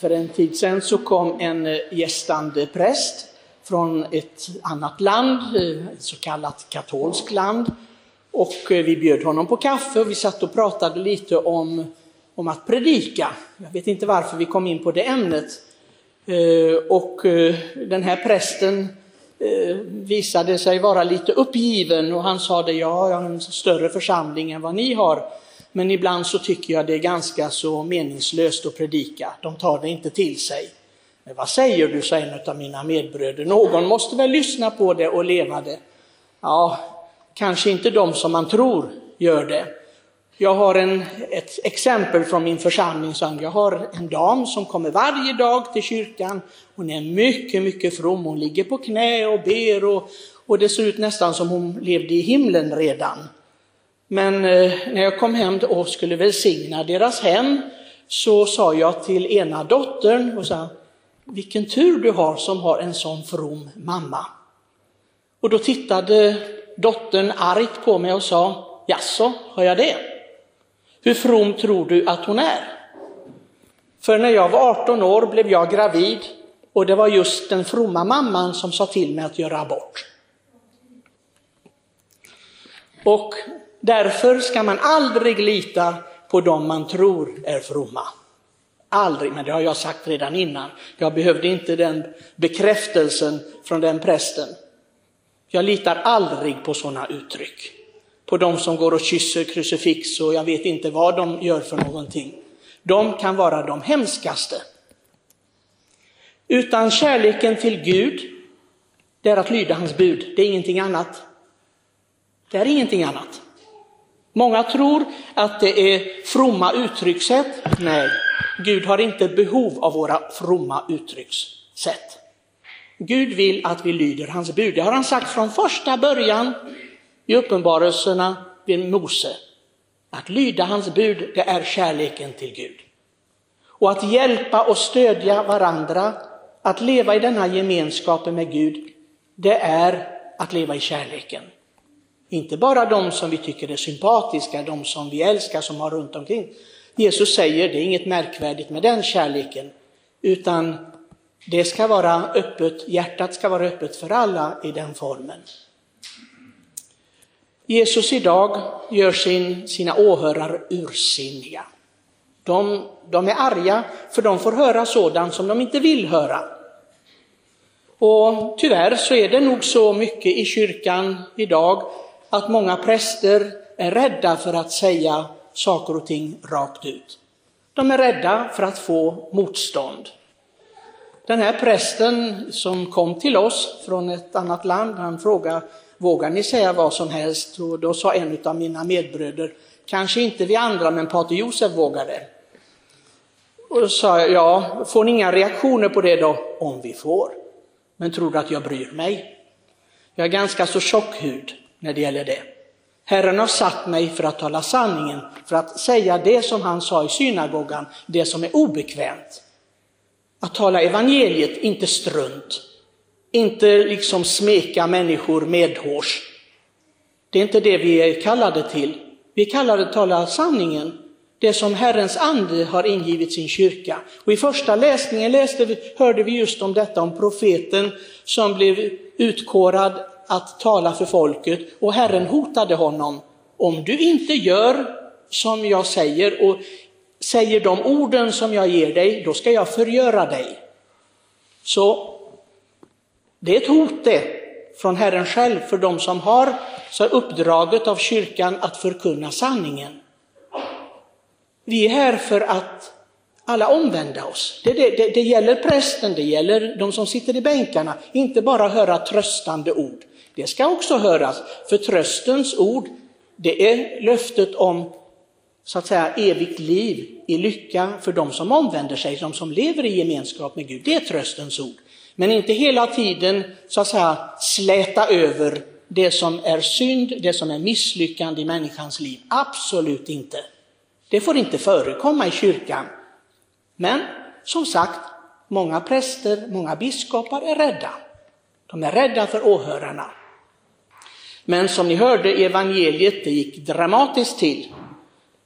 För en tid sedan så kom en gästande präst från ett annat land, ett så kallat katolskt land. Och vi bjöd honom på kaffe och vi satt och pratade lite om att predika. Jag vet inte varför vi kom in på det ämnet. Och den här prästen visade sig vara lite uppgiven och han sa det, ja, jag har en större församling än vad ni har. Men ibland så tycker jag det är ganska så meningslöst att predika. De tar det inte till sig. Men vad säger du, sa en av mina medbröder? Någon måste väl lyssna på det och leva det. Ja, kanske inte de som man tror gör det. Jag har ett exempel från min församling. Jag har en dam som kommer varje dag till kyrkan. Hon är mycket, mycket from. Hon ligger på knä och ber. Och det ser ut nästan som hon levde i himlen redan. Men när jag kom hem och skulle välsigna deras hem så sa jag till ena dottern och sa, vilken tur du har som har en sån from mamma. Och då tittade dottern argt på mig och sa, jaså, har jag det? Hur from tror du att hon är? För när jag var 18 år blev jag gravid och det var just den fromma mamman som sa till mig att göra abort. Och därför ska man aldrig lita på dem man tror är fromma. Aldrig, men det har jag sagt redan innan. Jag behövde inte den bekräftelsen från den prästen. Jag litar aldrig på sådana uttryck. På de som går och kysser krucifix och jag vet inte vad de gör för någonting. De kan vara de hemskaste. Utan kärleken till Gud, det är att lyda hans bud. Det är ingenting annat. Det är ingenting annat. Många tror att det är fromma uttryckssätt. Nej, Gud har inte behov av våra fromma uttryckssätt. Gud vill att vi lyder hans bud. Det har han sagt från första början i uppenbarelserna vid Mose. Att lyda hans bud, det är kärleken till Gud. Och att hjälpa och stödja varandra, att leva i denna gemenskapen med Gud, det är att leva i kärleken. Inte bara de som vi tycker är sympatiska, de som vi älskar som har runt omkring. Jesus säger det är inget märkvärdigt med den kärleken, utan det ska vara öppet, hjärtat ska vara öppet för alla i den formen. Jesus idag gör sina åhörare ursinniga. De är arga för de får höra sådant som de inte vill höra. Och tyvärr så är det nog så mycket i kyrkan idag att många präster är rädda för att säga saker och ting rakt ut. De är rädda för att få motstånd. Den här prästen som kom till oss från ett annat land, han frågade, vågar ni säga vad som helst? Och då sa en av mina medbröder, kanske inte vi andra men pater Josef vågade. Och då sa jag, ja, får ni inga reaktioner på det då? Om vi får. Men tror du att jag bryr mig? Jag är ganska så tjockhud när det gäller det. Herren har satt mig för att tala sanningen, för att säga det som han sa i synagogan, det som är obekvämt. Att tala evangeliet, inte strunt. Inte liksom smeka människor medhårs. Det är inte det vi är kallade till. Vi är kallade att tala sanningen. Det som Herrens ande har ingivit sin kyrka. Och i första läsningen hörde vi just om detta, om profeten som blev utkårad att tala för folket. Och Herren hotade honom. Om du inte gör som jag säger och säger de orden som jag ger dig, då ska jag förgöra dig. Så det är ett hot det från Herren själv för de som har så uppdraget av kyrkan att förkunna sanningen. Vi är här för att alla omvända oss. Det gäller prästen, det gäller de som sitter i bänkarna. Inte bara höra tröstande ord. Det ska också höras. För tröstens ord, det är löftet om så att säga evigt liv i lycka för de som omvänder sig. De som lever i gemenskap med Gud. Det är tröstens ord. Men inte hela tiden så att säga släta över det som är synd, det som är misslyckande i människans liv. Absolut inte. Det får inte förekomma i kyrkan. Men som sagt, många präster, många biskopar är rädda. De är rädda för åhörarna. Men som ni hörde, evangeliet, det gick dramatiskt till.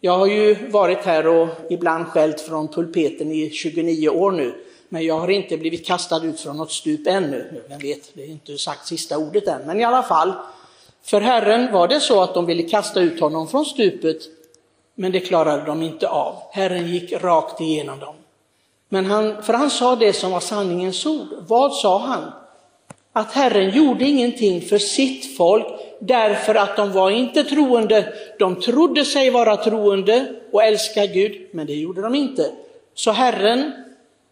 Jag har ju varit här och ibland skällt från pulpeten i 29 år nu. Men jag har inte blivit kastad ut från något stup ännu. Jag vet, det är inte sagt sista ordet än. Men i alla fall, för Herren var det så att de ville kasta ut honom från stupet. Men det klarade de inte av. Herren gick rakt igenom dem. Men han sa det som var sanningens ord. Vad sa han? Att Herren gjorde ingenting för sitt folk därför att de var inte troende. De trodde sig vara troende och älska Gud, men det gjorde de inte. Så Herren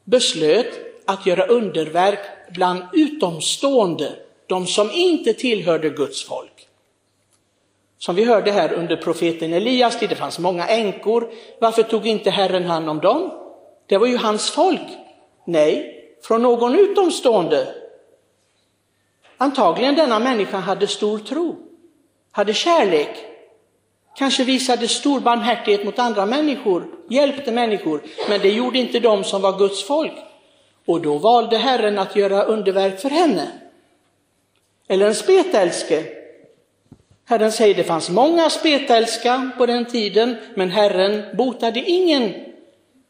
beslöt att göra underverk bland utomstående, de som inte tillhörde Guds folk. Som vi hörde här under profeten Elias, det fanns många änkor. Varför tog inte Herren hand om dem? Det var ju hans folk. Nej, från någon utomstående. Antagligen denna människa hade stor tro, hade kärlek, kanske visade stor barmhärtighet mot andra människor, hjälpte människor, men det gjorde inte de som var Guds folk. Och då valde Herren att göra underverk för henne. Eller en spetälske. Herren säger det fanns många spetälska på den tiden, men Herren botade ingen,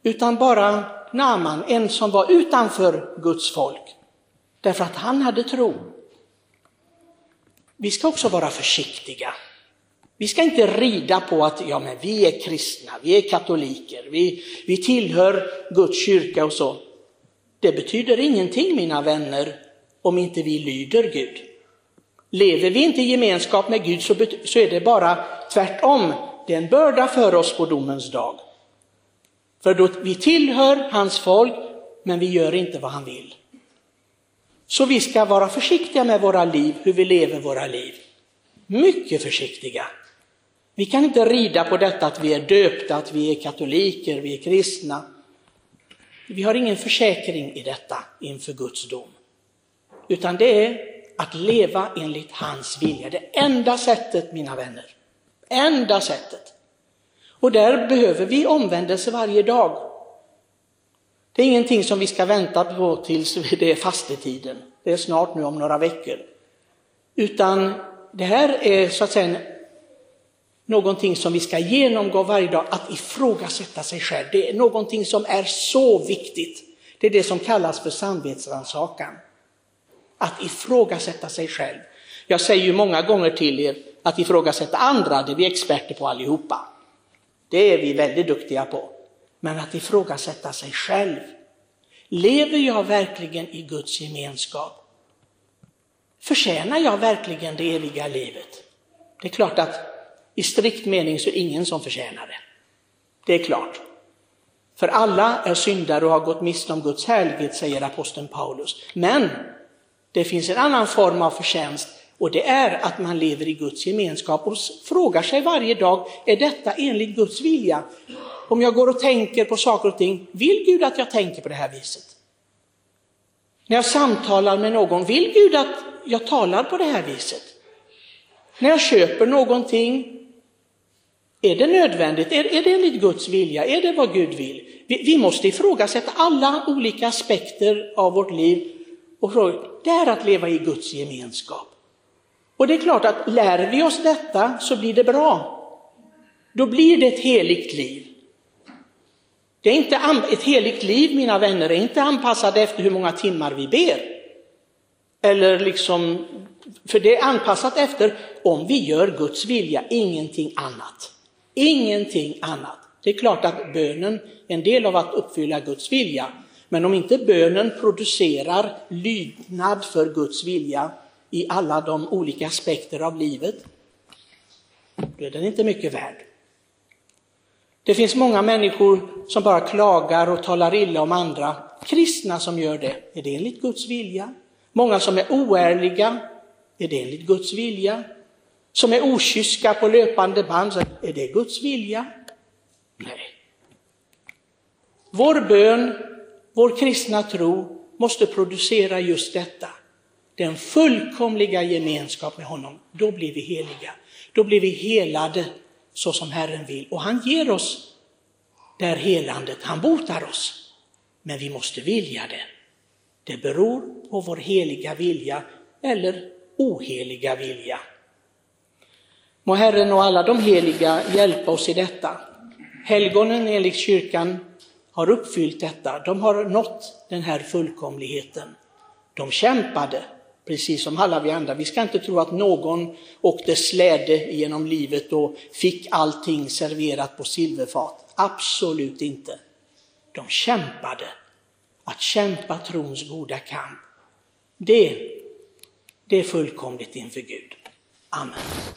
utan bara Naaman, en som var utanför Guds folk. Därför att han hade tro. Vi ska också vara försiktiga. Vi ska inte rida på att ja, men vi är kristna, vi är katoliker, vi tillhör Guds kyrka och så. Det betyder ingenting, mina vänner, om inte vi lyder Gud. Lever vi inte i gemenskap med Gud så är det bara tvärtom. Det är en börda för oss på domens dag. För då vi tillhör hans folk, men vi gör inte vad han vill. Så vi ska vara försiktiga med våra liv, hur vi lever våra liv. Mycket försiktiga. Vi kan inte rida på detta att vi är döpta, att vi är katoliker, vi är kristna. Vi har ingen försäkring i detta inför Guds dom. Utan det är att leva enligt hans vilja. Det enda sättet, mina vänner. Enda sättet. Och där behöver vi omvändelse varje dag. Det är ingenting som vi ska vänta på tills det är fastetiden. Det är snart nu om några veckor. Utan det här är så att säga någonting som vi ska genomgå varje dag. Att ifrågasätta sig själv. Det är någonting som är så viktigt. Det är det som kallas för samvetsrannsakan. Att ifrågasätta sig själv. Jag säger ju många gånger till er att ifrågasätta andra. Det är vi experter på allihopa. Det är vi väldigt duktiga på. Men att ifrågasätta sig själv. Lever jag verkligen i Guds gemenskap? Förtjänar jag verkligen det eviga livet? Det är klart att i strikt mening så är ingen som förtjänar det. Det är klart. För alla är syndare och har gått miste om Guds härlighet, säger aposteln Paulus. Men det finns en annan form av förtjänst. Och det är att man lever i Guds gemenskap och frågar sig varje dag, är detta enligt Guds vilja? Om jag går och tänker på saker och ting, vill Gud att jag tänker på det här viset? När jag samtalar med någon, vill Gud att jag talar på det här viset? När jag köper någonting, är det nödvändigt? Är det enligt Guds vilja? Är det vad Gud vill? Vi måste ifrågasätta alla olika aspekter av vårt liv. Och det är att leva i Guds gemenskap. Och det är klart att lär vi oss detta så blir det bra. Då blir det ett heligt liv. Det är inte ett heligt liv, mina vänner, är inte anpassat efter hur många timmar vi ber. Eller liksom, för det är anpassat efter om vi gör Guds vilja, ingenting annat. Ingenting annat. Det är klart att bönen är en del av att uppfylla Guds vilja. Men om inte bönen producerar lydnad för Guds vilja i alla de olika aspekter av livet, då är den inte mycket värd. Det finns många människor som bara klagar och talar illa om andra. Kristna som gör det, är det enligt Guds vilja? Många som är oärliga, är det enligt Guds vilja? Som är okyrska på löpande band, är det Guds vilja? Nej. Vår bön, vår kristna tro måste producera just detta. Den fullkomliga gemenskap med honom. Då blir vi heliga. Då blir vi helade så som Herren vill. Och han ger oss det här helandet. Han botar oss. Men vi måste vilja det. Det beror på vår heliga vilja eller oheliga vilja. Må Herren och alla de heliga hjälpa oss i detta. Helgonen enligt kyrkan har uppfyllt detta. De har nått den här fullkomligheten. De kämpade, precis som alla vi andra. Vi ska inte tro att någon åkte släde genom livet och fick allting serverat på silverfat. Absolut inte. De kämpade. Att kämpa trons goda kamp. Det är fullkomligt inför Gud. Amen.